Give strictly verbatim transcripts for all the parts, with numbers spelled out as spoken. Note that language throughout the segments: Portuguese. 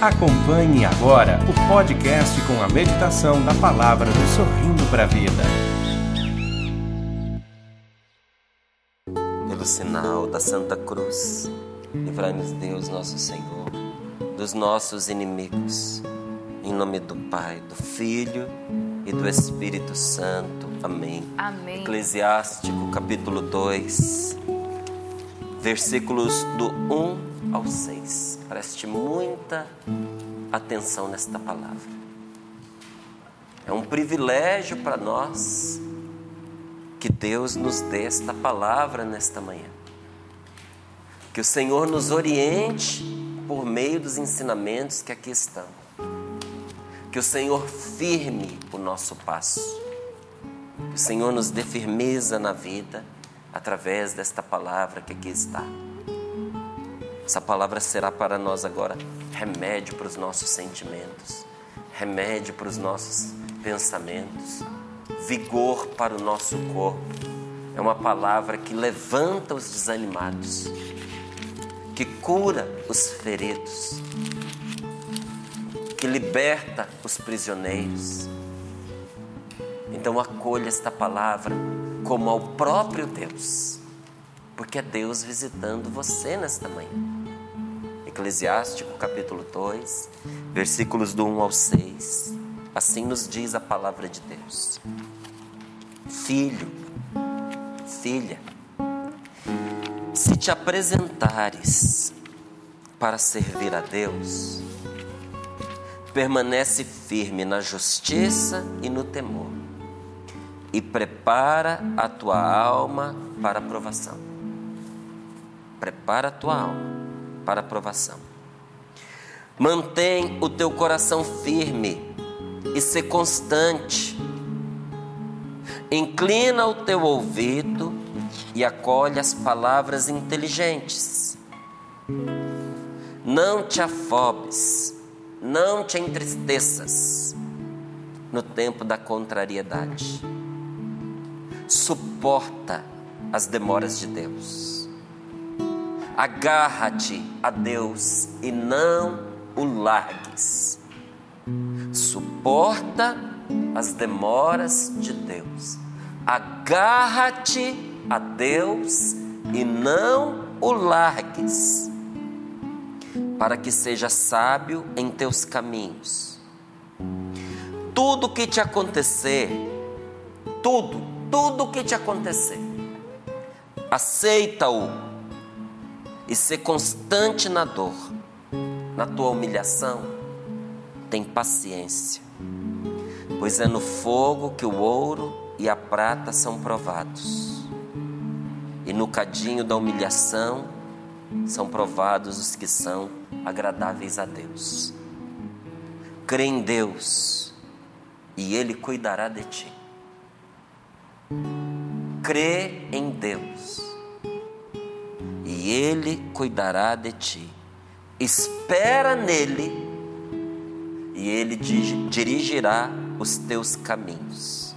Acompanhe agora o podcast com a meditação da Palavra do Sorrindo para a Vida. Pelo sinal da Santa Cruz, livrai-nos Deus nosso Senhor dos nossos inimigos. Em nome do Pai, do Filho e do Espírito Santo. Amém. Amém. Eclesiástico, capítulo dois, versículos do um ao seis. Preste muita atenção nesta palavra. É um privilégio para nós que Deus nos dê esta palavra nesta manhã. Que o Senhor nos oriente por meio dos ensinamentos que aqui estão. Que o Senhor firme o nosso passo. Que o Senhor nos dê firmeza na vida através desta palavra que aqui está. Essa palavra será para nós agora remédio para os nossos sentimentos, remédio para os nossos pensamentos, vigor para o nosso corpo. É uma palavra que levanta os desanimados, que cura os feridos, que liberta os prisioneiros. Então acolha esta palavra como ao próprio Deus, porque é Deus visitando você nesta manhã. Eclesiástico capítulo dois, versículos do um ao seis, assim nos diz a palavra de Deus. Filho, filha, se te apresentares para servir a Deus, permanece firme na justiça e no temor, e prepara a tua alma para a provação. Prepara a tua alma para a provação. Mantém o teu coração firme e ser constante. Inclina o teu ouvido e acolhe as palavras inteligentes. Não te afobes. Não te entristeças no tempo da contrariedade. Suporta as demoras de Deus. Agarra-te a Deus e não o largues. Suporta as demoras de Deus. Agarra-te a Deus e não o largues. Para que seja sábio em teus caminhos. Tudo o que te acontecer, tudo, tudo o que te acontecer, aceita-o e ser constante na dor, na tua humilhação, tem paciência, pois é no fogo que o ouro e a prata são provados, e no cadinho da humilhação são provados os que são agradáveis a Deus. Crê em Deus e Ele cuidará de ti. Crê em Deus e Ele cuidará de ti. Espera nele e Ele dirigirá os teus caminhos.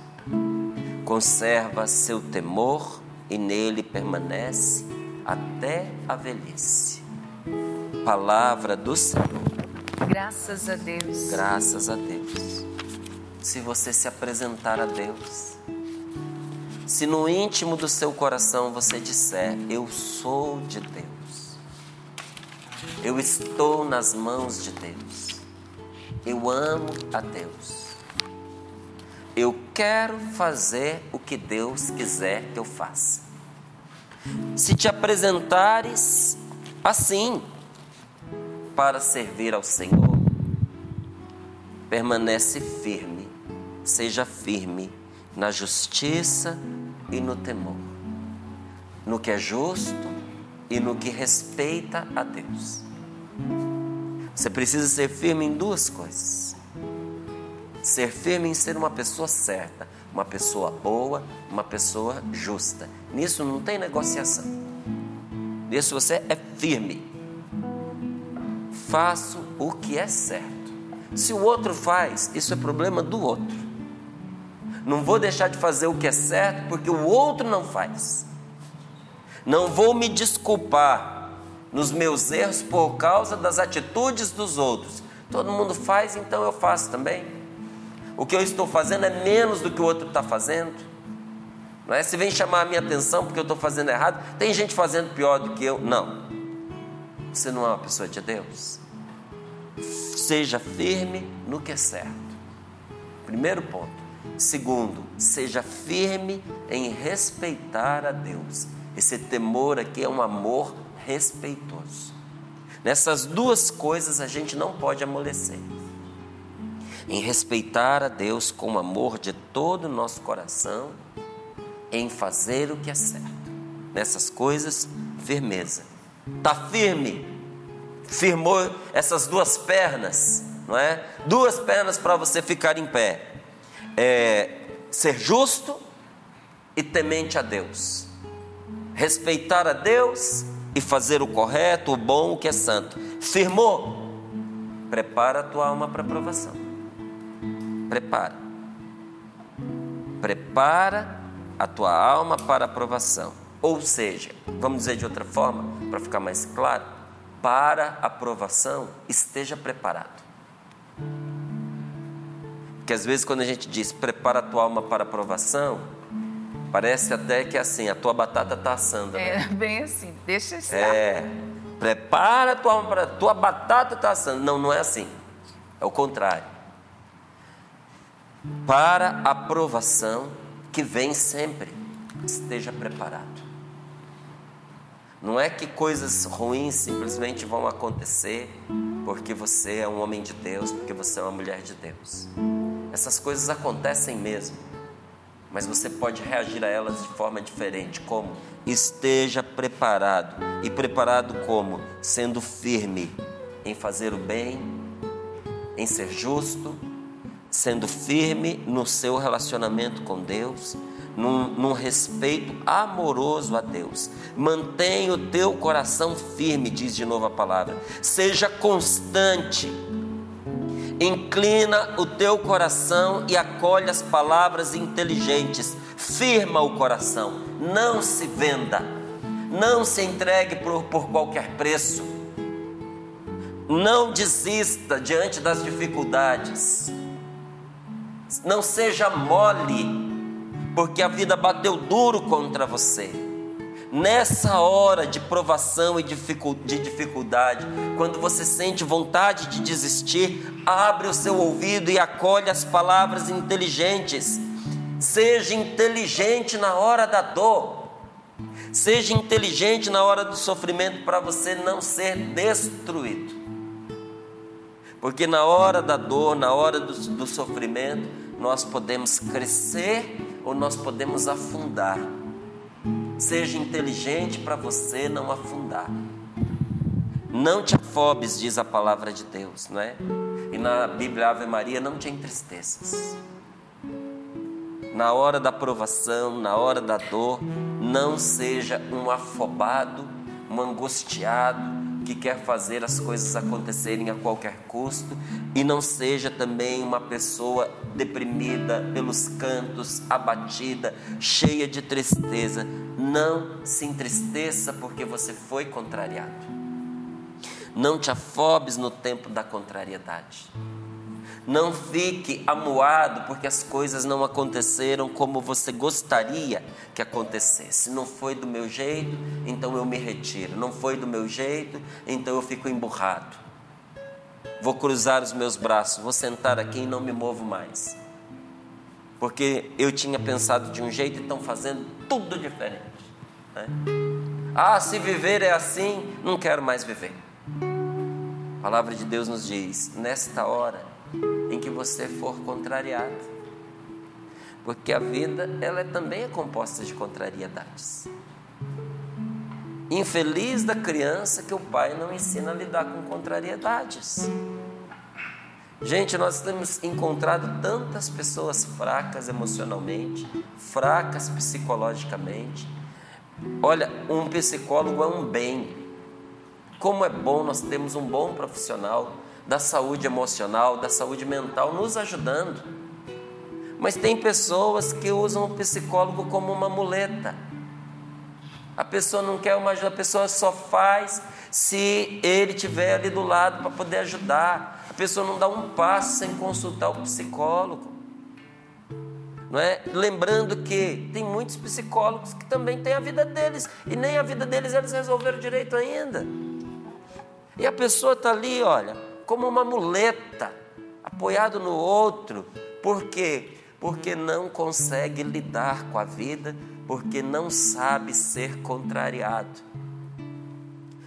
Conserva seu temor e nele permanece até a velhice. Palavra do Senhor. Graças a Deus. Graças a Deus. Se você se apresentar a Deus, se no íntimo do seu coração você disser: eu sou de Deus, eu estou nas mãos de Deus, eu amo a Deus, eu quero fazer o que Deus quiser que eu faça. Se te apresentares assim para servir ao Senhor, permanece firme, seja firme na justiça e no temor, no que é justo e no que respeita a Deus. Você precisa ser firme em duas coisas: ser firme em ser uma pessoa certa, uma pessoa boa, uma pessoa justa. Nisso não tem negociação. Nisso você é firme. Faço o que é certo. Se o outro faz, isso é problema do outro. Não vou deixar de fazer o que é certo porque o outro não faz. Não vou me desculpar nos meus erros por causa das atitudes dos outros, Todo mundo faz, então eu faço também. O que eu estou fazendo é menos do que o outro está fazendo. Não é? Se vem chamar a minha atenção porque eu estou fazendo errado, tem gente fazendo pior do que eu. Não. Você não é uma pessoa de Deus. Seja firme no que é certo. Primeiro ponto. Segundo, seja firme em respeitar a Deus. Esse temor aqui é um amor respeitoso. Nessas duas coisas a gente não pode amolecer. Em respeitar a Deus com o amor de todo o nosso coração, em fazer o que é certo. Nessas coisas, firmeza. Está firme. Firmou essas duas pernas, não é? Duas pernas para você ficar em pé. É, ser justo e temente a Deus, respeitar a Deus e fazer o correto, o bom, o que é santo. Firmou? Prepara a tua alma para a provação. Prepara. Prepara a tua alma para a provação. Ou seja, vamos dizer de outra forma, para ficar mais claro, para a provação esteja preparado. Porque às vezes quando a gente diz, prepara a tua alma para a provação, parece até que é assim, a tua batata está assando. Né? É, bem assim, deixa estar. É, prepara a tua alma para a tua batata está assando. Não, não é assim, é o contrário. Para a provação que vem sempre, esteja preparado. Não é que coisas ruins simplesmente vão acontecer porque você é um homem de Deus, porque você é uma mulher de Deus. Essas coisas acontecem mesmo, mas você pode reagir a elas de forma diferente. Como? Esteja preparado. E preparado como? Sendo firme em fazer o bem, em ser justo, sendo firme no seu relacionamento com Deus, num, num respeito amoroso a Deus. Mantenha o teu coração firme, diz de novo a palavra. Seja constante. Inclina o teu coração e acolhe as palavras inteligentes. Firma o coração. Não se venda. Não se entregue por, por qualquer preço. Não desista diante das dificuldades. Não seja mole, porque a vida bateu duro contra você. Nessa hora de provação e de dificuldade, quando você sente vontade de desistir, abre o seu ouvido e acolhe as palavras inteligentes. Seja inteligente na hora da dor. Seja inteligente na hora do sofrimento para você não ser destruído. Porque na hora da dor, na hora do, do sofrimento, nós podemos crescer ou nós podemos afundar. Seja inteligente para você não afundar. Não te afobes, diz a palavra de Deus, não é? E na Bíblia Ave Maria, não te entristeças. Na hora da provação, na hora da dor, não seja um afobado, um angustiado, que quer fazer as coisas acontecerem a qualquer custo, e não seja também uma pessoa deprimida, pelos cantos, abatida, cheia de tristeza. Não se entristeça porque você foi contrariado. Não te afobes no tempo da contrariedade. Não fique amuado porque as coisas não aconteceram como você gostaria que acontecesse. Não foi do meu jeito, então eu me retiro. Não foi do meu jeito, então eu fico emburrado. Vou cruzar os meus braços, vou sentar aqui e não me movo mais. Porque eu tinha pensado de um jeito e estão fazendo tudo diferente. Né? Ah, se viver é assim, não quero mais viver. A palavra de Deus nos diz, nesta hora, em que você for contrariado, porque a vida ela também é composta de contrariedades. Infeliz da criança que o pai não ensina a lidar com contrariedades. Gente, nós temos encontrado tantas pessoas fracas emocionalmente, fracas psicologicamente. Olha, um psicólogo é um bem. Como é bom nós termos um bom profissional da saúde emocional, da saúde mental, nos ajudando. Mas tem pessoas que usam o psicólogo como uma muleta. A pessoa não quer uma ajuda, a pessoa só faz se ele estiver ali do lado para poder ajudar. A pessoa não dá um passo sem consultar o psicólogo, não é? Lembrando que tem muitos psicólogos que também têm a vida deles, e nem a vida deles eles resolveram direito ainda. E a pessoa está ali, olha, como uma muleta, apoiado no outro. Por quê? Porque não consegue lidar com a vida, porque não sabe ser contrariado.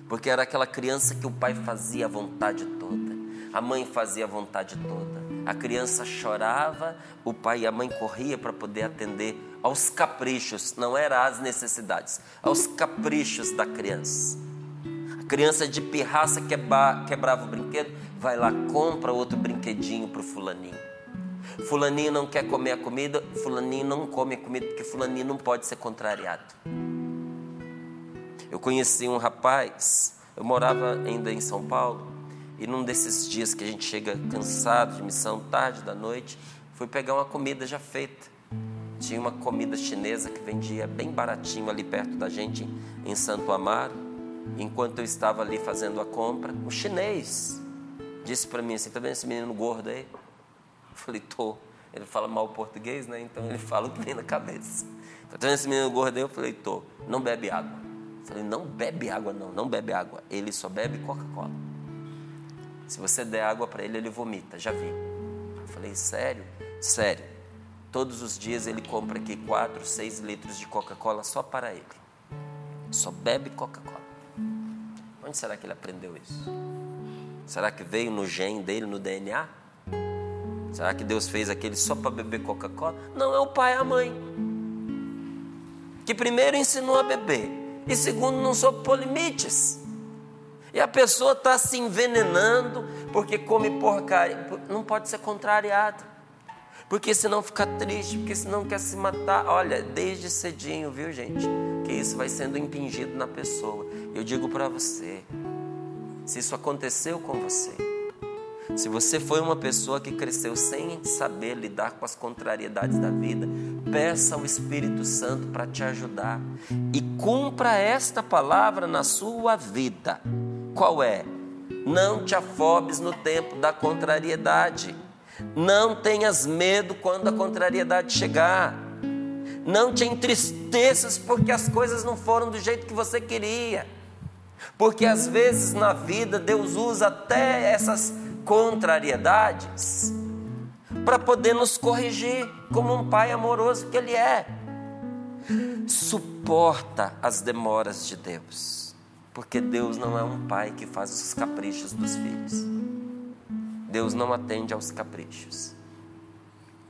Porque era aquela criança que o pai fazia a vontade toda, a mãe fazia a vontade toda. A criança chorava, o pai e a mãe corriam para poder atender aos caprichos, não era às necessidades, aos caprichos da criança. A criança de pirraça quebra, quebrava o brinquedo, vai lá, compra outro brinquedinho para o fulaninho. Fulaninho não quer comer a comida, fulaninho não come a comida, porque fulaninho não pode ser contrariado. Eu conheci um rapaz, eu morava ainda em São Paulo, e num desses dias que a gente chega cansado de missão, tarde da noite, fui pegar uma comida já feita. Tinha uma comida chinesa que vendia bem baratinho ali perto da gente, em Santo Amaro. Enquanto eu estava ali fazendo a compra, um chinês disse para mim assim: "Tá vendo esse menino gordo aí?" Eu falei: "Tô." Ele fala mal português, né? Então ele fala o que vem na cabeça. "Tá vendo esse menino gordo aí?" Eu falei: "Tô." "Não bebe água." Eu falei: "Não bebe água, não, não bebe água. Ele só bebe Coca-Cola. Se você der água para ele, ele vomita, já vi." Eu falei: "Sério?" "Sério. Todos os dias ele compra aqui quatro, seis litros de Coca-Cola só para ele. Só bebe Coca-Cola." Onde será que ele aprendeu isso? Será que veio no gene dele, no D N A? Será que Deus fez aquele só para beber Coca-Cola? Não, é o pai e a mãe, que primeiro ensinou a beber, e segundo não soube pôr limites. E a pessoa está se envenenando porque come porcaria. Não pode ser contrariado, porque senão fica triste, porque senão quer se matar. Olha, desde cedinho, viu, gente? Que isso vai sendo impingido na pessoa. Eu digo para você, se isso aconteceu com você, se você foi uma pessoa que cresceu sem saber lidar com as contrariedades da vida, peça ao Espírito Santo para te ajudar e cumpra esta palavra na sua vida. Qual é? Não te afobes no tempo da contrariedade. Não tenhas medo quando a contrariedade chegar. Não te entristeças porque as coisas não foram do jeito que você queria. Porque às vezes na vida Deus usa até essas contrariedades para poder nos corrigir, como um pai amoroso que Ele é. Suporta as demoras de Deus, porque Deus não é um pai que faz os caprichos dos filhos. Deus não atende aos caprichos.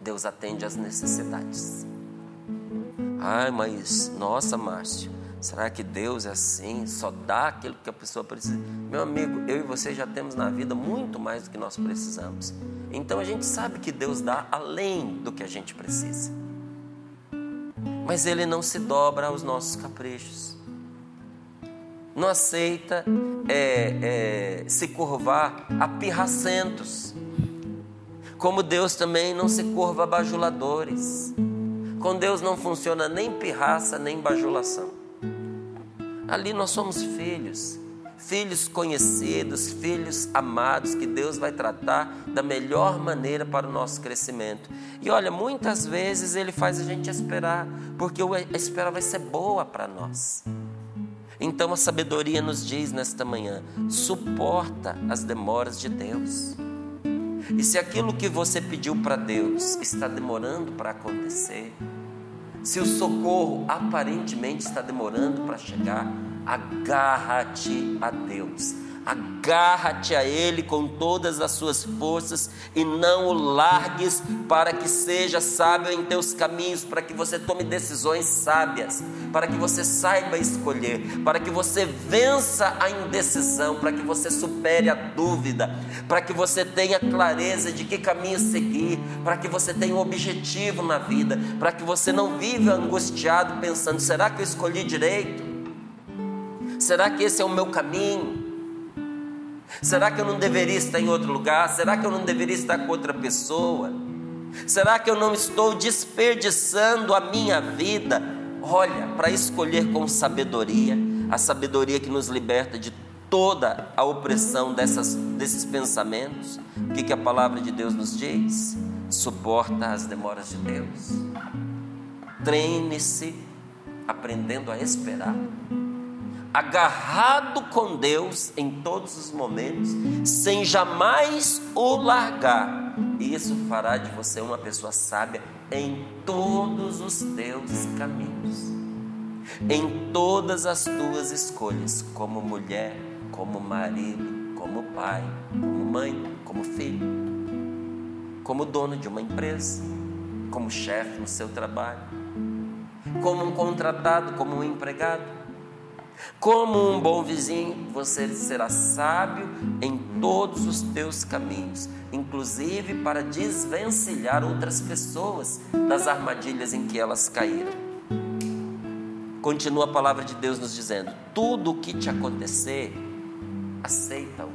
Deus atende às necessidades. Ai, mas, nossa, Márcio, será que Deus é assim? Só dá aquilo que a pessoa precisa? Meu amigo, eu e você já temos na vida muito mais do que nós precisamos. Então a gente sabe que Deus dá além do que a gente precisa. Mas Ele não se dobra aos nossos caprichos. Não aceita é, é, se curvar a pirracentos. Como Deus também não se curva a bajuladores. Com Deus não funciona nem pirraça, nem bajulação. Ali nós somos filhos, filhos conhecidos, filhos amados, que Deus vai tratar da melhor maneira para o nosso crescimento. E olha, muitas vezes Ele faz a gente esperar, porque a espera vai ser boa para nós. Então a sabedoria nos diz nesta manhã: suporta as demoras de Deus. E se aquilo que você pediu para Deus está demorando para acontecer, se o socorro aparentemente está demorando para chegar, agarra-te a Deus, agarra-te a Ele com todas as suas forças e não o largues, para que seja sábio em teus caminhos, para que você tome decisões sábias, para que você saiba escolher, para que você vença a indecisão, para que você supere a dúvida, para que você tenha clareza de que caminho seguir, para que você tenha um objetivo na vida, para que você não viva angustiado pensando: será que eu escolhi direito? Será que esse é o meu caminho? Será que eu não deveria estar em outro lugar? Será que eu não deveria estar com outra pessoa? Será que eu não estou desperdiçando a minha vida? Olha, para escolher com sabedoria, a sabedoria que nos liberta de toda a opressão dessas, desses pensamentos, o que, que a palavra de Deus nos diz? Suporta as demoras de Deus. Treine-se aprendendo a esperar, agarrado com Deus em todos os momentos, sem jamais o largar. Isso fará de você uma pessoa sábia em todos os teus caminhos, em todas as tuas escolhas, como mulher, como marido, como pai, como mãe, como filho, como dono de uma empresa, como chefe no seu trabalho, como um contratado, como um empregado, como um bom vizinho. Você será sábio em todos os teus caminhos, inclusive para desvencilhar outras pessoas das armadilhas em que elas caíram. Continua a palavra de Deus nos dizendo: tudo o que te acontecer, aceita-o.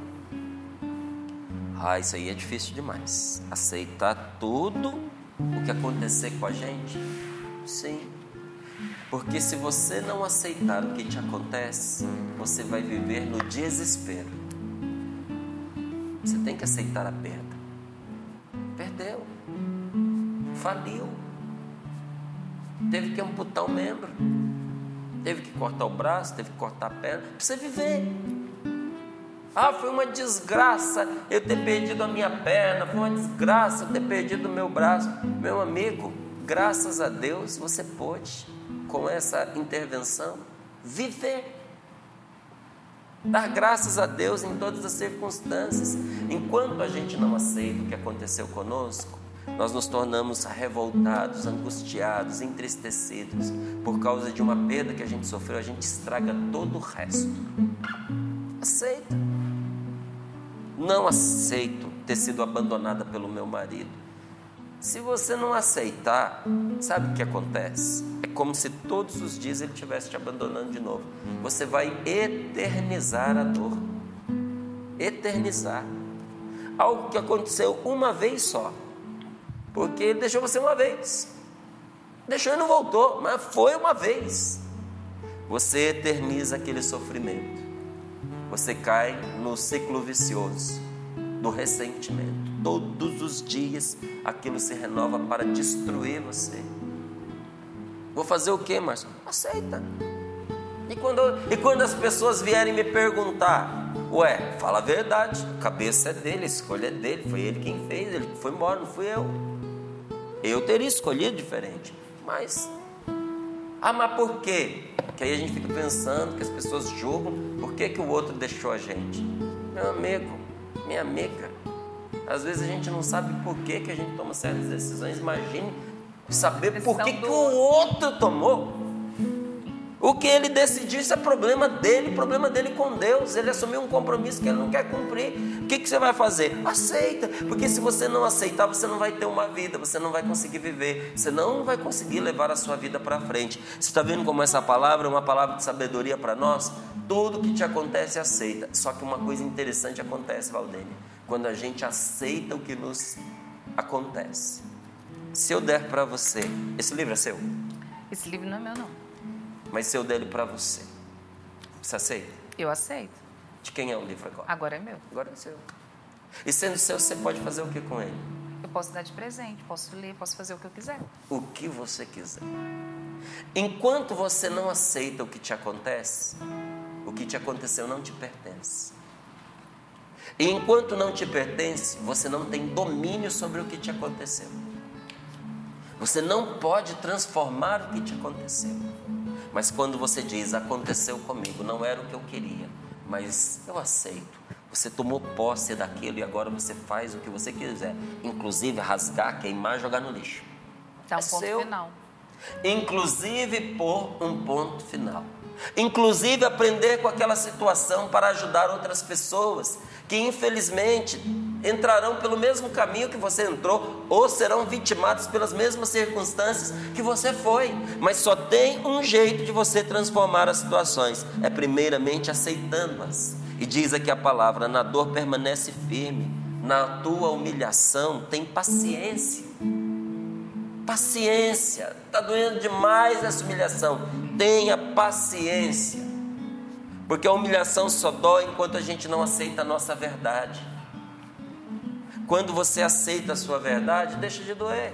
Ah, isso aí é difícil demais, aceitar tudo o que acontecer com a gente. Sim. Porque se você não aceitar o que te acontece, você vai viver no desespero. Você tem que aceitar a perda. Perdeu. Faliu. Teve que amputar o membro. Teve que cortar o braço, teve que cortar a perna, para você viver. Ah, foi uma desgraça eu ter perdido a minha perna, foi uma desgraça eu ter perdido o meu braço. Meu amigo, graças a Deus você pôde, com essa intervenção, viver, dar graças a Deus em todas as circunstâncias. Enquanto a gente não aceita o que aconteceu conosco, nós nos tornamos revoltados, angustiados, entristecidos. Por causa de uma perda que a gente sofreu, a gente estraga todo o resto. Aceita. Não aceito ter sido abandonada pelo meu marido. Se você não aceitar, sabe o que acontece? É como se todos os dias ele estivesse te abandonando de novo. Você vai eternizar a dor. Eternizar. Algo que aconteceu uma vez só. Porque ele deixou você uma vez. Deixou e não voltou, mas foi uma vez. Você eterniza aquele sofrimento. Você cai no ciclo vicioso do ressentimento. Todos os dias aquilo se renova para destruir você. Vou fazer o quê, Márcio? Aceita. E quando, e quando as pessoas vierem me perguntar, ué, fala a verdade, a cabeça é dele, a escolha é dele, foi ele quem fez, ele foi embora, não fui eu. Eu teria escolhido diferente, mas... Ah, mas por quê? Que aí a gente fica pensando, que as pessoas julgam, por que, que o outro deixou a gente? Meu amigo, minha amiga, às vezes a gente não sabe por que, que a gente toma certas decisões. Imagine saber por que, que o outro tomou. O que ele decidiu, isso é problema dele, problema dele com Deus. Ele assumiu um compromisso que ele não quer cumprir. O que, que você vai fazer? Aceita, porque se você não aceitar, você não vai ter uma vida, você não vai conseguir viver, você não vai conseguir levar a sua vida para frente. Você está vendo como essa palavra é uma palavra de sabedoria para nós? Tudo que te acontece, aceita. Só que uma coisa interessante acontece, Valdênia, quando a gente aceita o que nos acontece. Se eu der para você... Esse livro é seu? Esse livro não é meu, não. Mas se eu der ele para você, você aceita? Eu aceito. De quem é o livro agora? Agora é meu. Agora é seu. E sendo seu, você pode fazer o que com ele? Eu posso dar de presente, posso ler, posso fazer o que eu quiser. O que você quiser. Enquanto você não aceita o que te acontece, o que te aconteceu não te pertence. E enquanto não te pertence, você não tem domínio sobre o que te aconteceu. Você não pode transformar o que te aconteceu. Mas quando você diz, aconteceu comigo, não era o que eu queria, mas eu aceito. Você tomou posse daquilo e agora você faz o que você quiser. Inclusive rasgar, queimar, jogar no lixo. Dá um ponto final. Inclusive pôr um ponto final. Inclusive aprender com aquela situação para ajudar outras pessoas que infelizmente entrarão pelo mesmo caminho que você entrou ou serão vitimados pelas mesmas circunstâncias que você foi. Mas só tem um jeito de você transformar as situações, é primeiramente aceitando-as. E diz aqui a palavra: na dor permanece firme, na tua humilhação tem paciência. Paciência, está doendo demais essa humilhação. Tenha paciência, Porque a humilhação só dói enquanto a gente não aceita a nossa verdade. Quando você aceita a sua verdade, deixa de doer.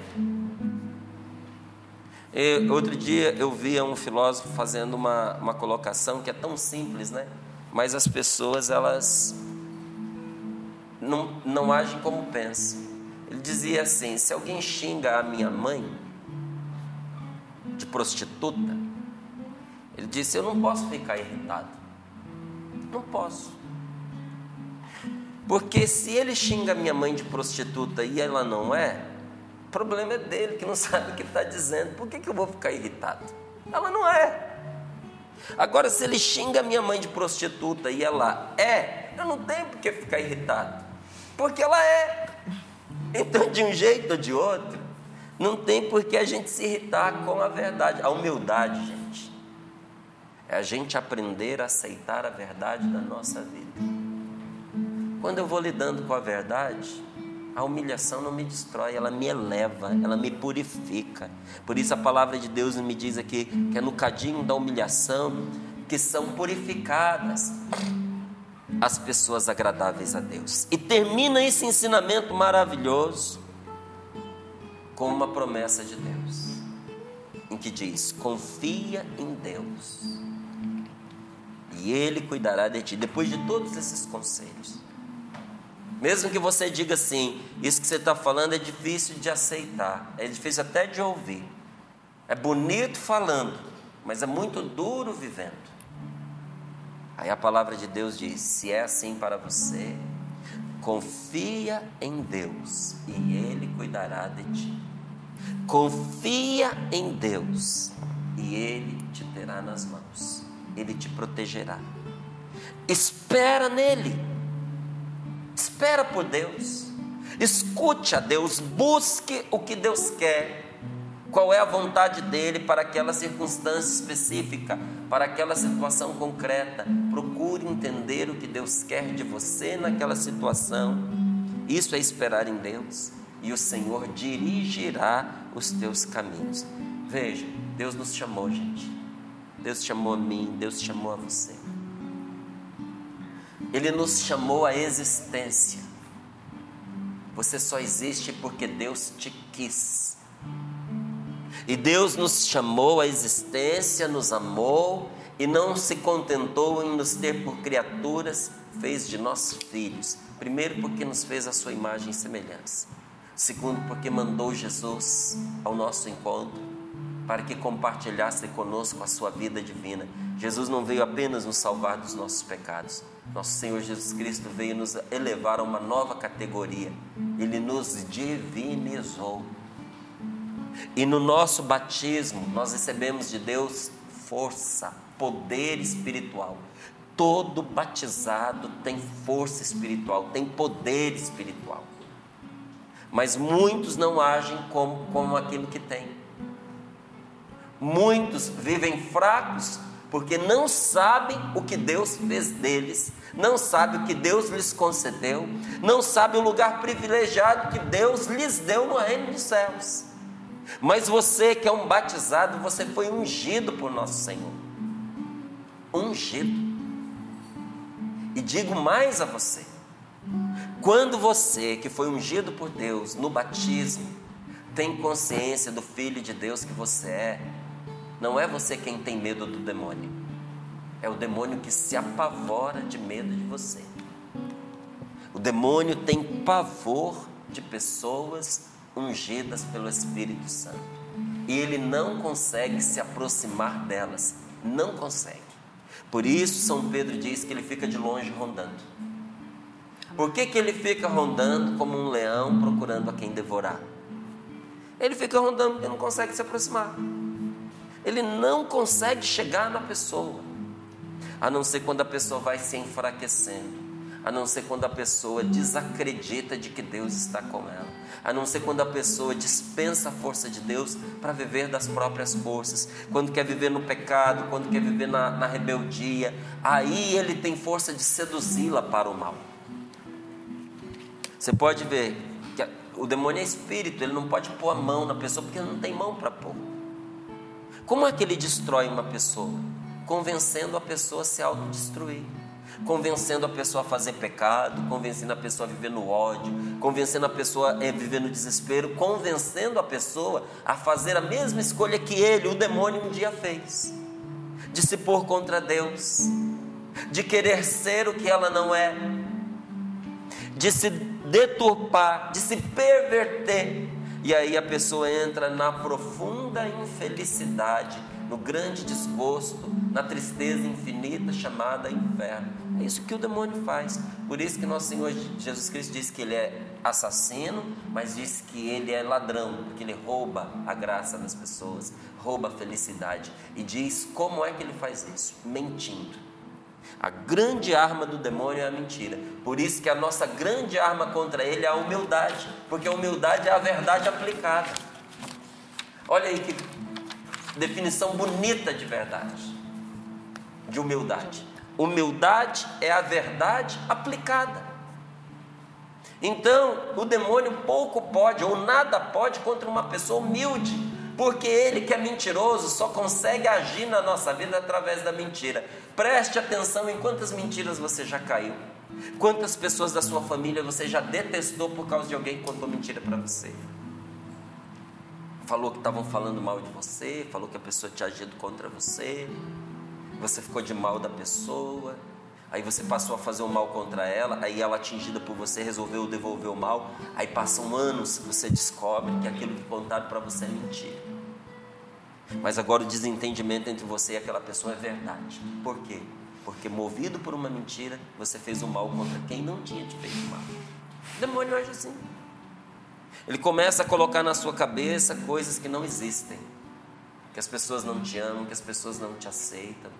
E, outro dia eu via um filósofo fazendo uma, uma colocação que é tão simples, né? Mas as pessoas, elas não, não agem como pensam. Ele dizia assim: se alguém xinga a minha mãe de prostituta, ele disse, eu não posso ficar irritado. Não posso. Porque se ele xinga a minha mãe de prostituta e ela não é, o problema é dele, que não sabe o que está dizendo. Por que que eu vou ficar irritado? Ela não é. Agora, se ele xinga a minha mãe de prostituta e ela é, eu não tenho por que ficar irritado. Porque ela é. Então, de um jeito ou de outro, não tem por que a gente se irritar com a verdade. A humildade, gente, é a gente aprender a aceitar a verdade da nossa vida. Quando eu vou lidando com a verdade, a humilhação não me destrói, ela me eleva, ela me purifica. Por isso a palavra de Deus me diz aqui que é no cadinho da humilhação que são purificadas as pessoas agradáveis a Deus. E termina esse ensinamento maravilhoso com uma promessa de Deus, em que diz: confia em Deus e Ele cuidará de ti. Depois de todos esses conselhos, mesmo que você diga assim, isso que você está falando é difícil de aceitar, é difícil até de ouvir, é bonito falando, mas é muito duro vivendo. Aí a palavra de Deus diz: se é assim para você, confia em Deus e Ele cuidará de ti. Confia em Deus e Ele te terá nas mãos, Ele te protegerá. Espera nele, espera por Deus, escute a Deus, busque o que Deus quer, qual é a vontade dele para aquela circunstância específica, para aquela situação concreta. Procure entender o que Deus quer de você naquela situação. Isso é esperar em Deus, e o Senhor dirigirá os teus caminhos. Veja, Deus nos chamou, gente. Deus chamou a mim, Deus chamou a você. Ele nos chamou à existência. Você só existe porque Deus te quis. E Deus nos chamou à existência, nos amou e não se contentou em nos ter por criaturas, fez de nós filhos. Primeiro, porque nos fez a sua imagem e semelhança. Segundo, porque mandou Jesus ao nosso encontro para que compartilhasse conosco a sua vida divina. Jesus não veio apenas nos salvar dos nossos pecados. Nosso Senhor Jesus Cristo veio nos elevar a uma nova categoria. Ele nos divinizou. E no nosso batismo, nós recebemos de Deus força, poder espiritual. Todo batizado tem força espiritual, tem poder espiritual. Mas muitos não agem como, como aquilo que tem. Muitos vivem fracos porque não sabem o que Deus fez deles, não sabem o que Deus lhes concedeu, não sabem o lugar privilegiado que Deus lhes deu no reino dos céus. Mas você que é um batizado, você foi ungido por nosso Senhor, ungido. E digo mais a você, quando você que foi ungido por Deus no batismo, tem consciência do Filho de Deus que você é, não é você quem tem medo do demônio, é o demônio que se apavora de medo de você. O demônio tem pavor de pessoas ungidas pelo Espírito Santo, e ele não consegue se aproximar delas, não consegue. Por isso São Pedro diz que ele fica de longe rondando. Por que que ele fica rondando como um leão procurando a quem devorar? Ele fica rondando porque não consegue se aproximar, ele não consegue chegar na pessoa, a não ser quando a pessoa vai se enfraquecendo, a não ser quando a pessoa desacredita de que Deus está com ela, a não ser quando a pessoa dispensa a força de Deus para viver das próprias forças, quando quer viver no pecado, quando quer viver na, na rebeldia, aí ele tem força de seduzi-la para o mal. Você pode ver que o demônio é espírito, ele não pode pôr a mão na pessoa porque ele não tem mão para pôr. Como é que ele destrói uma pessoa? convencendo a pessoa a se autodestruir, convencendo a pessoa a fazer pecado, convencendo a pessoa a viver no ódio, convencendo a pessoa a viver no desespero, convencendo a pessoa a fazer a mesma escolha que ele, o demônio, um dia fez, de se pôr contra Deus, de querer ser o que ela não é, de se deturpar, de se perverter. E aí a pessoa entra na profunda infelicidade, no grande desgosto, na tristeza infinita chamada inferno. É isso que o demônio faz. Por isso que nosso Senhor Jesus Cristo diz que ele é assassino, mas diz que ele é ladrão, porque ele rouba a graça das pessoas, rouba a felicidade. E diz como é que ele faz isso? Mentindo. A grande arma do demônio é a mentira. Por isso que a nossa grande arma contra ele é a humildade, porque a humildade é a verdade aplicada. Olha aí que definição bonita de verdade, de humildade. Humildade é a verdade aplicada. Então, o demônio pouco pode ou nada pode contra uma pessoa humilde, porque ele que é mentiroso só consegue agir na nossa vida através da mentira. Preste atenção em quantas mentiras você já caiu, quantas pessoas da sua família você já detestou por causa de alguém que contou mentira para você. Falou que estavam falando mal de você, falou que a pessoa tinha agido contra você, você ficou de mal da pessoa, aí você passou a fazer o mal contra ela, aí ela, atingida por você, resolveu devolver o mal, aí passam anos, você descobre que aquilo que contaram para você é mentira. Mas agora o desentendimento entre você e aquela pessoa é verdade. Por quê? Porque movido por uma mentira, você fez o mal contra quem não tinha te feito mal. O demônio age assim. Ele começa a colocar na sua cabeça coisas que não existem, que as pessoas não te amam, que as pessoas não te aceitam,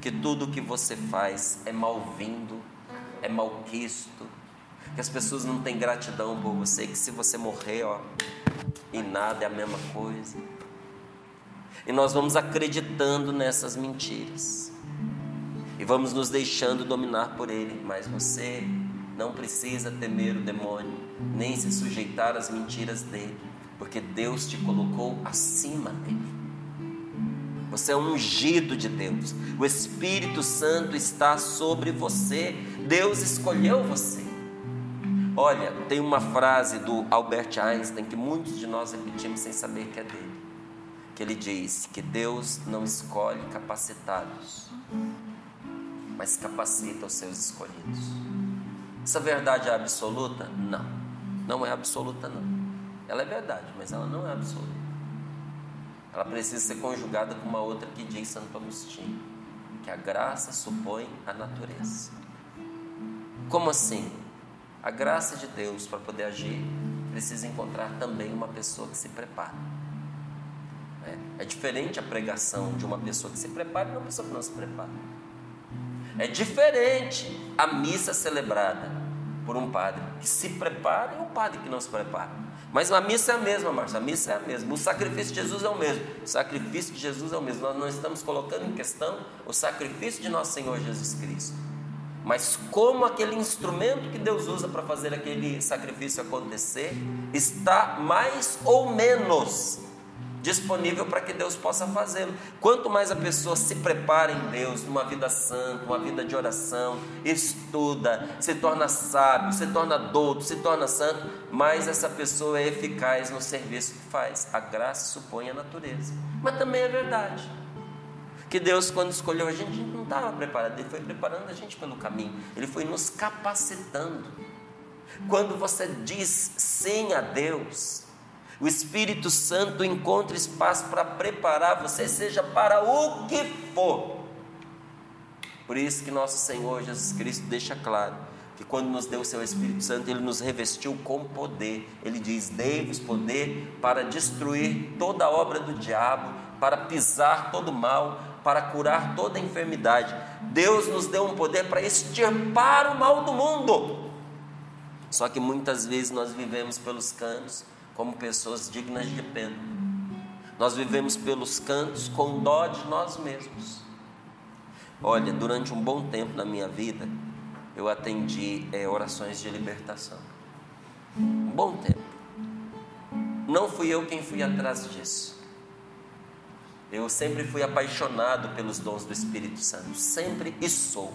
que tudo o que você faz é mal-vindo, é malquisto, que as pessoas não têm gratidão por você, que se você morrer, ó, e nada é a mesma coisa. E nós vamos acreditando nessas mentiras e vamos nos deixando dominar por ele. Mas você não precisa temer o demônio, nem se sujeitar às mentiras dele, porque Deus te colocou acima dele. Você é um ungido de Deus. O Espírito Santo está sobre você. Deus escolheu você. Olha, tem uma frase do Albert Einstein que muitos de nós repetimos sem saber que é dele, que ele diz que Deus não escolhe capacitados, mas capacita os seus escolhidos. Essa verdade é absoluta? Não. Não é absoluta, não. Ela é verdade, mas ela não é absoluta. Ela precisa ser conjugada com uma outra que diz Santo Agostinho, que a graça supõe a natureza. Como assim? A graça de Deus, para poder agir, precisa encontrar também uma pessoa que se prepara. É, é diferente a pregação de uma pessoa que se prepara e de uma pessoa que não se prepara. É diferente a missa celebrada por um padre que se prepara e um padre que não se prepara. Mas a missa é a mesma, Márcio, a missa é a mesma, o sacrifício de Jesus é o mesmo, o sacrifício de Jesus é o mesmo. Nós não estamos colocando em questão o sacrifício de nosso Senhor Jesus Cristo, mas como aquele instrumento que Deus usa para fazer aquele sacrifício acontecer, está mais ou menos disponível para que Deus possa fazê-lo. Quanto mais a pessoa se prepara em Deus, numa vida santa, uma vida de oração, estuda, se torna sábio, se torna douto, se torna santo, mais essa pessoa é eficaz no serviço que faz. A graça supõe a natureza. Mas também é verdade que Deus, quando escolheu a gente, a gente não estava preparado. Ele foi preparando a gente pelo caminho, ele foi nos capacitando. Quando você diz sim a Deus, o Espírito Santo encontra espaço para preparar você, seja para o que for. Por isso que nosso Senhor Jesus Cristo deixa claro que quando nos deu o seu Espírito Santo, ele nos revestiu com poder. Ele diz: dei-vos poder para destruir toda a obra do diabo, para pisar todo o mal, para curar toda a enfermidade. Deus nos deu um poder para extirpar o mal do mundo. Só que muitas vezes nós vivemos pelos cantos como pessoas dignas de pena. Nós vivemos pelos cantos com dó de nós mesmos. Olha, durante um bom tempo na minha vida, eu atendi é, orações de libertação. Um bom tempo. Não fui eu quem fui atrás disso. Eu sempre fui apaixonado pelos dons do Espírito Santo. Sempre e sou.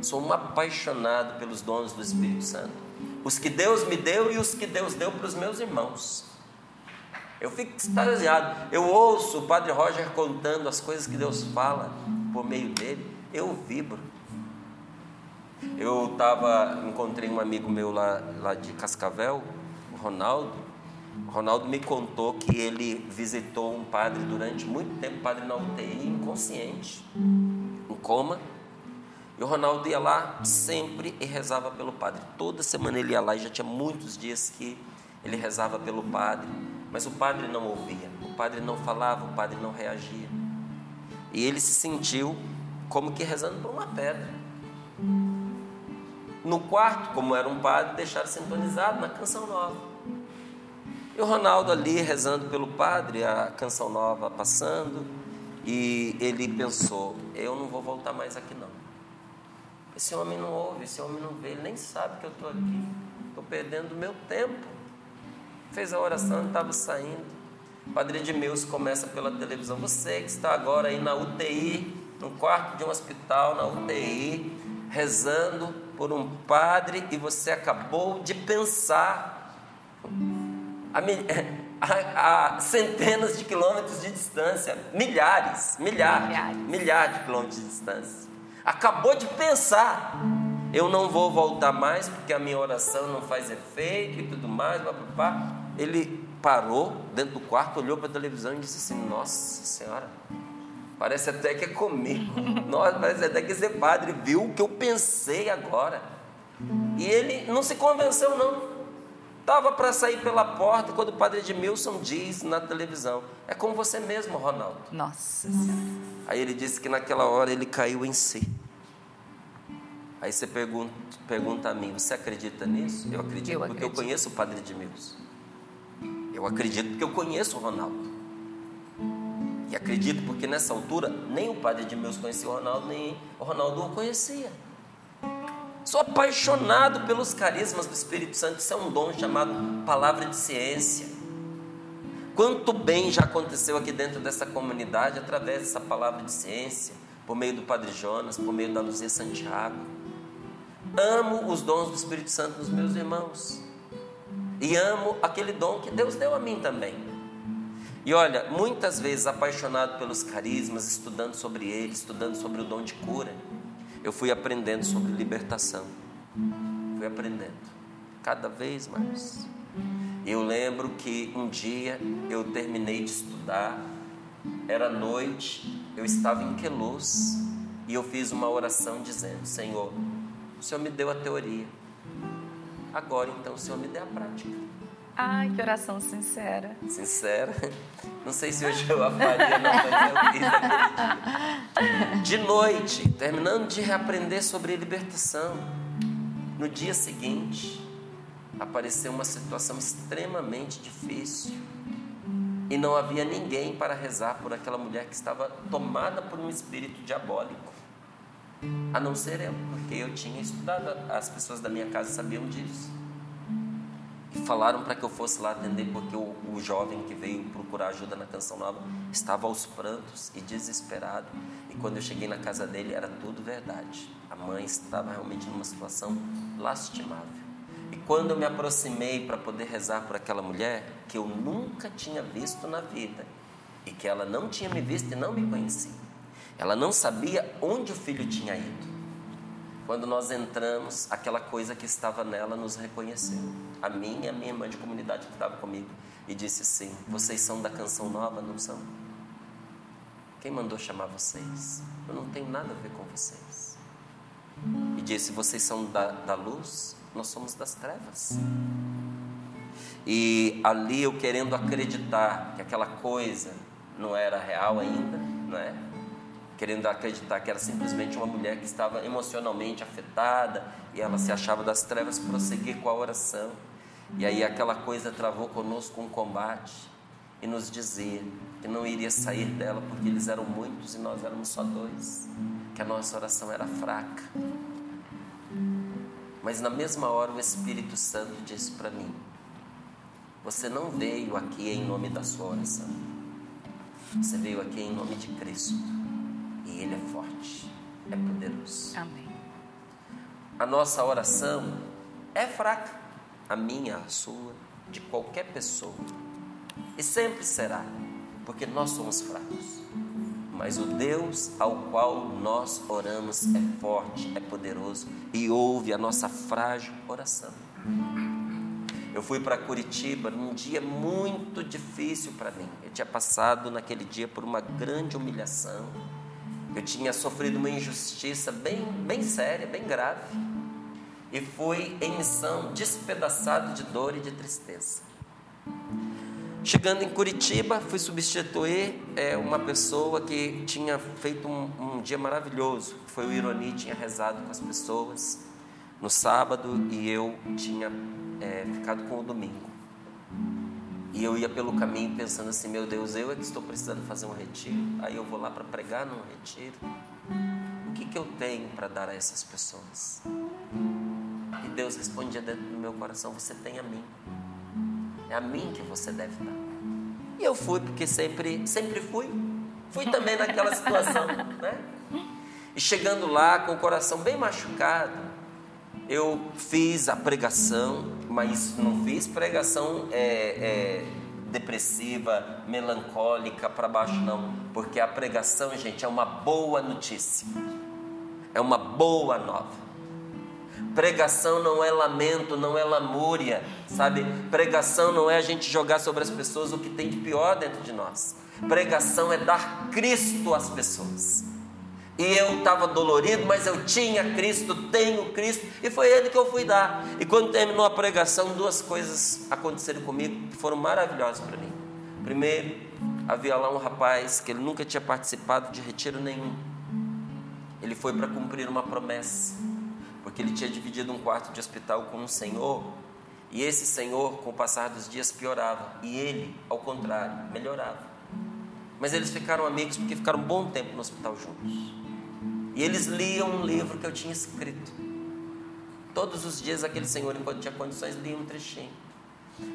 Sou um apaixonado pelos dons do Espírito Santo. Os que Deus me deu e os que Deus deu para os meus irmãos. Eu fico extasiado. Eu ouço o Padre Roger contando as coisas que Deus fala por meio dele. Eu vibro. Eu tava, encontrei um amigo meu lá, lá de Cascavel, o Ronaldo. O Ronaldo me contou que ele visitou um padre durante muito tempo, padre na U T I, inconsciente, em coma. E o Ronaldo ia lá sempre e rezava pelo padre. Toda semana ele ia lá e já tinha muitos dias que ele rezava pelo padre. Mas o padre não ouvia, o padre não falava, o padre não reagia. E ele se sentiu como que rezando por uma pedra. No quarto, como era um padre, deixaram sintonizado na Canção Nova. E o Ronaldo ali rezando pelo padre, a Canção Nova passando, e ele pensou, eu não vou voltar mais aqui não. Esse homem não ouve, esse homem não vê, ele nem sabe que eu estou aqui, estou perdendo meu tempo. Fez a oração e estava saindo. O Padre Edmilson começa pela televisão. Você que está agora aí na U T I, no quarto de um hospital, na U T I, rezando por um padre e você acabou de pensar a, a, a centenas de quilômetros de distância, milhares, milhares, milhares, milhares de quilômetros de distância. Acabou de pensar. Eu não vou voltar mais porque a minha oração não faz efeito e tudo mais. Blá, blá, blá. Ele parou dentro do quarto, olhou para a televisão e disse assim, nossa senhora, parece até que é comigo. Nossa, parece até que esse padre viu o que eu pensei agora. E ele não se convenceu não. Estava para sair pela porta quando o Padre Edmilson diz na televisão, é com você mesmo, Ronaldo. Nossa senhora. Aí ele disse que naquela hora ele caiu em si. Aí você pergunta, pergunta a mim, você acredita nisso? Eu acredito, eu acredito porque eu conheço o Padre Edmilson. Eu acredito porque eu conheço o Ronaldo. E acredito porque nessa altura nem o Padre Edmilson conhecia o Ronaldo, nem o Ronaldo o conhecia. Sou apaixonado pelos carismas do Espírito Santo. Isso é um dom chamado palavra de ciência. Quanto bem já aconteceu aqui dentro dessa comunidade através dessa palavra de ciência, por meio do Padre Jonas, por meio da Luzia Santiago. Amo os dons do Espírito Santo nos meus irmãos. E amo aquele dom que Deus deu a mim também. E olha, muitas vezes apaixonado pelos carismas, estudando sobre eles, estudando sobre o dom de cura, eu fui aprendendo sobre libertação. Fui aprendendo. Cada vez mais. Eu lembro que um dia eu terminei de estudar, era noite, eu estava em Queluz, e eu fiz uma oração dizendo, Senhor, o Senhor me deu a teoria. Agora, então, o Senhor me deu a prática. Ai, que oração sincera. Sincera. Não sei se hoje eu a faria, não, mas eu fiz aquele dia. De noite, terminando de reaprender sobre libertação, no dia seguinte, apareceu uma situação extremamente difícil. E não havia ninguém para rezar por aquela mulher que estava tomada por um espírito diabólico. A não ser eu, porque eu tinha estudado, as pessoas da minha casa sabiam disso. E falaram para que eu fosse lá atender, porque o, o jovem que veio procurar ajuda na Canção Nova estava aos prantos e desesperado. E quando eu cheguei na casa dele, era tudo verdade. A mãe estava realmente numa situação lastimável. E quando eu me aproximei para poder rezar por aquela mulher, que eu nunca tinha visto na vida, e que ela não tinha me visto e não me conhecia. Ela não sabia onde o filho tinha ido. Quando nós entramos, aquela coisa que estava nela nos reconheceu. A minha e a minha irmã de comunidade que estava comigo. E disse assim, vocês são da Canção Nova, não são? Quem mandou chamar vocês? Eu não tenho nada a ver com vocês. E disse, vocês são da, da luz, nós somos das trevas. E ali eu querendo acreditar que aquela coisa não era real ainda, não é? Querendo acreditar que era simplesmente uma mulher que estava emocionalmente afetada e ela se achava das trevas, prosseguir com a oração. E aí aquela coisa travou conosco um combate e nos dizia que não iria sair dela porque eles eram muitos e nós éramos só dois, que a nossa oração era fraca. Mas na mesma hora o Espírito Santo disse para mim, você não veio aqui em nome da sua oração. Você veio aqui em nome de Cristo. E Ele é forte, é poderoso. Amém. A nossa oração é fraca. A minha, a sua, de qualquer pessoa. E sempre será, porque nós somos fracos. Mas o Deus ao qual nós oramos é forte, é poderoso e ouve a nossa frágil oração. Eu fui para Curitiba num dia muito difícil para mim. Eu tinha passado naquele dia por uma grande humilhação. Eu tinha sofrido uma injustiça bem, bem séria, bem grave. E fui em missão despedaçado de dor e de tristeza. Chegando em Curitiba, fui substituir é, uma pessoa que tinha feito um, um dia maravilhoso. Foi o Ironi, tinha rezado com as pessoas no sábado e eu tinha é, ficado com o domingo. E eu ia pelo caminho pensando assim, meu Deus, eu é que estou precisando fazer um retiro. Aí eu vou lá para pregar num retiro. O que, que eu tenho para dar a essas pessoas? E Deus respondia dentro do meu coração, você tem a mim. É a mim que você deve dar. E eu fui, porque sempre, sempre fui. Fui também naquela situação, né? E chegando lá, com o coração bem machucado, eu fiz a pregação, mas não fiz pregação é, é, depressiva, melancólica, para baixo, não. Porque a pregação, gente, é uma boa notícia. É uma boa nova. Pregação não é lamento, não é lamúria, sabe? Pregação não é a gente jogar sobre as pessoas o que tem de pior dentro de nós. Pregação é dar Cristo às pessoas. E eu estava dolorido, mas eu tinha Cristo, tenho Cristo, e foi Ele que eu fui dar. E quando terminou a pregação, duas coisas aconteceram comigo que foram maravilhosas para mim. Primeiro, havia lá um rapaz que ele nunca tinha participado de retiro nenhum. Ele foi para cumprir uma promessa. Porque ele tinha dividido um quarto de hospital com um senhor, e esse senhor, com o passar dos dias, piorava, e ele, ao contrário, melhorava. Mas eles ficaram amigos porque ficaram um bom tempo no hospital juntos. E eles liam um livro que eu tinha escrito. Todos os dias, aquele senhor, enquanto tinha condições, lia um trechinho.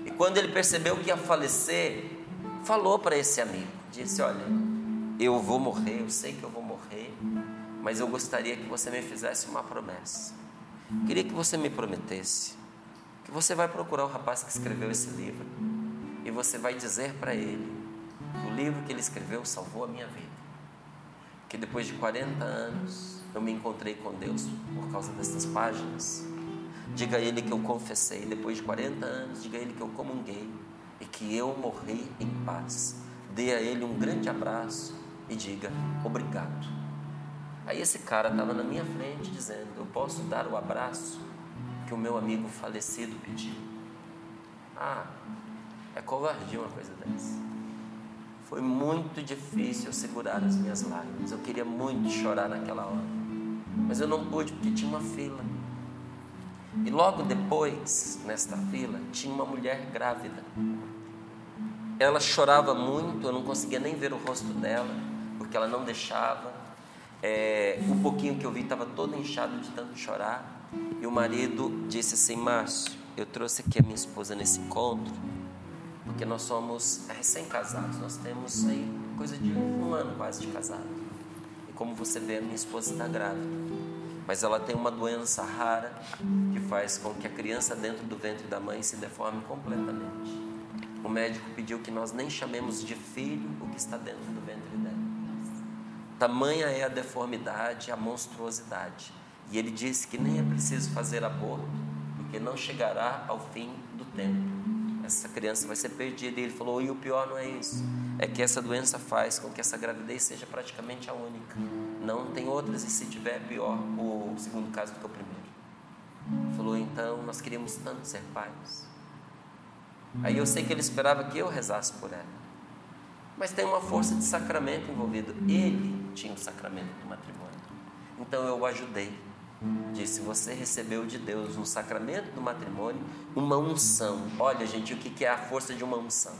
E quando ele percebeu que ia falecer, falou para esse amigo, disse, olha, eu vou morrer, eu sei que eu vou morrer, mas eu gostaria que você me fizesse uma promessa. Queria que você me prometesse que você vai procurar o rapaz que escreveu esse livro e você vai dizer para ele que o livro que ele escreveu salvou a minha vida. Que depois de quarenta anos eu me encontrei com Deus por causa dessas páginas. Diga a ele que eu confessei. Depois de quarenta anos, diga a ele que eu comunguei e que eu morri em paz. Dê a ele um grande abraço e diga obrigado. Aí esse cara estava na minha frente dizendo, eu posso dar o abraço que o meu amigo falecido pediu. Ah, é covardia uma coisa dessa. Foi muito difícil eu segurar as minhas lágrimas. Eu queria muito chorar naquela hora. Mas eu não pude porque tinha uma fila. E logo depois, nesta fila, tinha uma mulher grávida. Ela chorava muito, eu não conseguia nem ver o rosto dela, porque ela não deixava. É, o pouquinho que eu vi estava todo inchado de tanto chorar. E o marido disse assim, Márcio, eu trouxe aqui a minha esposa nesse encontro, porque nós somos recém-casados, nós temos aí coisa de um ano quase de casado. E como você vê, a minha esposa está grávida, mas ela tem uma doença rara que faz com que a criança dentro do ventre da mãe se deforme completamente. O médico pediu que nós nem chamemos de filho o que está dentro do ventre dela. Tamanha é a deformidade, a monstruosidade. E ele disse que nem é preciso fazer aborto, porque não chegará ao fim do tempo. Essa criança vai ser perdida. E ele falou, e o pior não é isso, é que essa doença faz com que essa gravidez seja praticamente a única. Não tem outras e se tiver, pior o segundo caso do que o primeiro. Ele falou, então, nós queríamos tanto ser pais. Aí eu sei que ele esperava que eu rezasse por ela. Mas tem uma força de sacramento envolvida. Ele tinha o sacramento do matrimônio. Então eu o ajudei. Disse, você recebeu de Deus um sacramento do matrimônio, uma unção. Olha, gente, o que é a força de uma unção?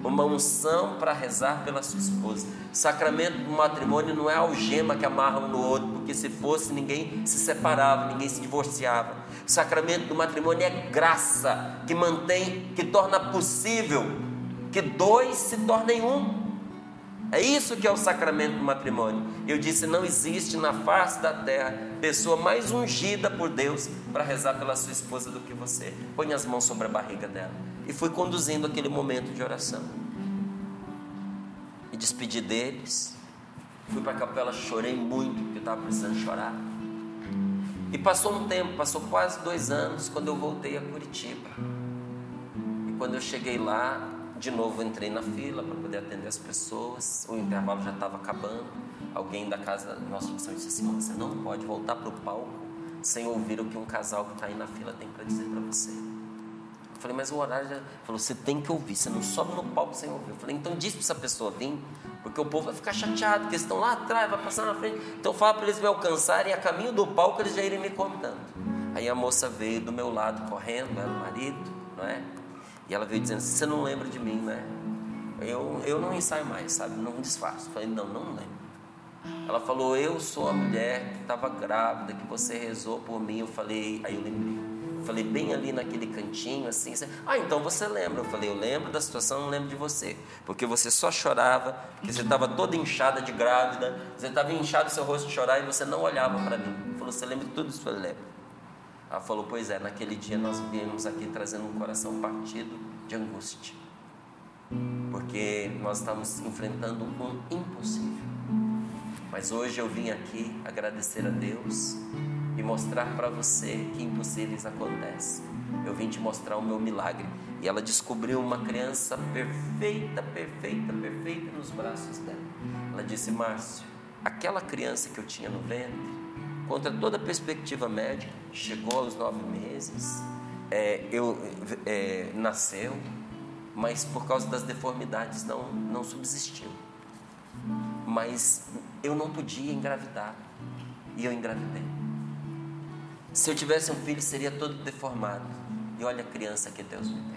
Uma unção para rezar pela sua esposa. Sacramento do matrimônio não é algema que amarra um no outro, porque se fosse ninguém se separava, ninguém se divorciava. Sacramento do matrimônio é graça que mantém, que torna possível que dois se tornem um. É isso que é o sacramento do matrimônio. Eu disse, não existe na face da terra pessoa mais ungida por Deus para rezar pela sua esposa do que você. Põe as mãos sobre a barriga dela. E fui conduzindo aquele momento de oração. Me despedi deles. Fui para a capela, chorei muito, porque eu estava precisando chorar. E passou um tempo, passou quase dois anos, quando eu voltei a Curitiba. E quando eu cheguei lá, de novo entrei na fila para poder atender as pessoas. O intervalo já estava acabando. Alguém da casa da nossa missão disse assim, você não pode voltar para o palco sem ouvir o que um casal que está aí na fila tem para dizer para você. Eu falei, mas o horário já... Ele falou, você tem que ouvir, você não sobe no palco sem ouvir. Eu falei, então diz para essa pessoa vir, porque o povo vai ficar chateado, porque eles estão lá atrás, vai passar na frente. Então fala para eles me alcançarem, a caminho do palco eles já irem me contando. Aí a moça veio do meu lado correndo, era o marido, não é? E ela veio dizendo, você não lembra de mim, né? Eu, eu não ensaio mais, sabe? Não disfarço. Falei, não, não lembro. Ela falou, eu sou a mulher que estava grávida, que você rezou por mim. Eu falei, aí eu lembrei. Eu falei, bem ali naquele cantinho, assim. Você... Ah, então você lembra. Eu falei, eu lembro da situação, não lembro de você. Porque você só chorava, porque você estava toda inchada de grávida. Você estava inchado o seu rosto de chorar e você não olhava para mim. Ela falou, você lembra de tudo isso? Eu falei, lembro. Ela falou, pois é, naquele dia nós viemos aqui trazendo um coração partido de angústia, porque nós estávamos enfrentando um impossível. Mas hoje eu vim aqui agradecer a Deus e mostrar para você que impossíveis acontecem. Eu vim te mostrar o meu milagre. E ela descobriu uma criança perfeita, perfeita, perfeita nos braços dela. Ela disse, Márcio, aquela criança que eu tinha no ventre, contra toda a perspectiva médica, chegou aos nove meses, é, eu, é, nasceu, mas por causa das deformidades não, não subsistiu. Mas eu não podia engravidar, e eu engravidei. Se eu tivesse um filho, seria todo deformado. E olha a criança que Deus me deu.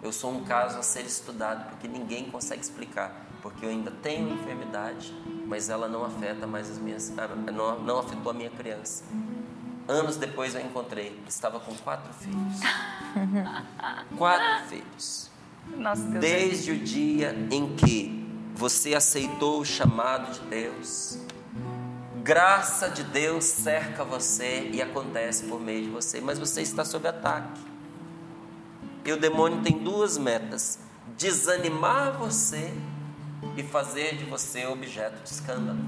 Eu sou um caso a ser estudado, porque ninguém consegue explicar, porque eu ainda tenho enfermidade, mas ela não afeta mais as minhas, não, não afetou a minha criança. Anos depois eu encontrei, estava com quatro filhos. Quatro filhos. Nossa, Deus. Desde é. o dia em que você aceitou o chamado de Deus, graça de Deus cerca você e acontece por meio de você, mas você está sob ataque. E o demônio tem duas metas: desanimar você e fazer de você objeto de escândalo.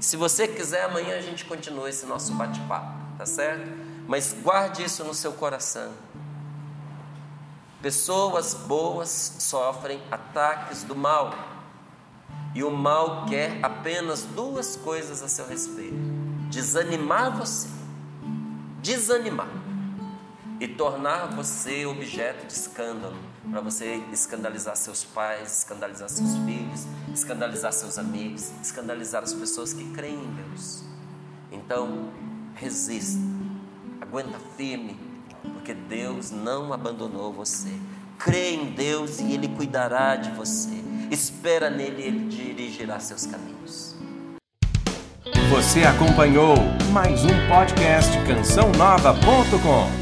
Se você quiser, amanhã a gente continua esse nosso bate-papo, tá certo? Mas guarde isso no seu coração. Pessoas boas sofrem ataques do mal. E o mal quer apenas duas coisas a seu respeito: desanimar você, desanimar, e tornar você objeto de escândalo, para você escandalizar seus pais, escandalizar seus filhos, escandalizar seus amigos, escandalizar as pessoas que creem em Deus. Então, resista, aguenta firme, porque Deus não abandonou você. Crê em Deus e Ele cuidará de você. Espera nele e Ele dirigirá seus caminhos. Você acompanhou mais um podcast canção nova ponto com.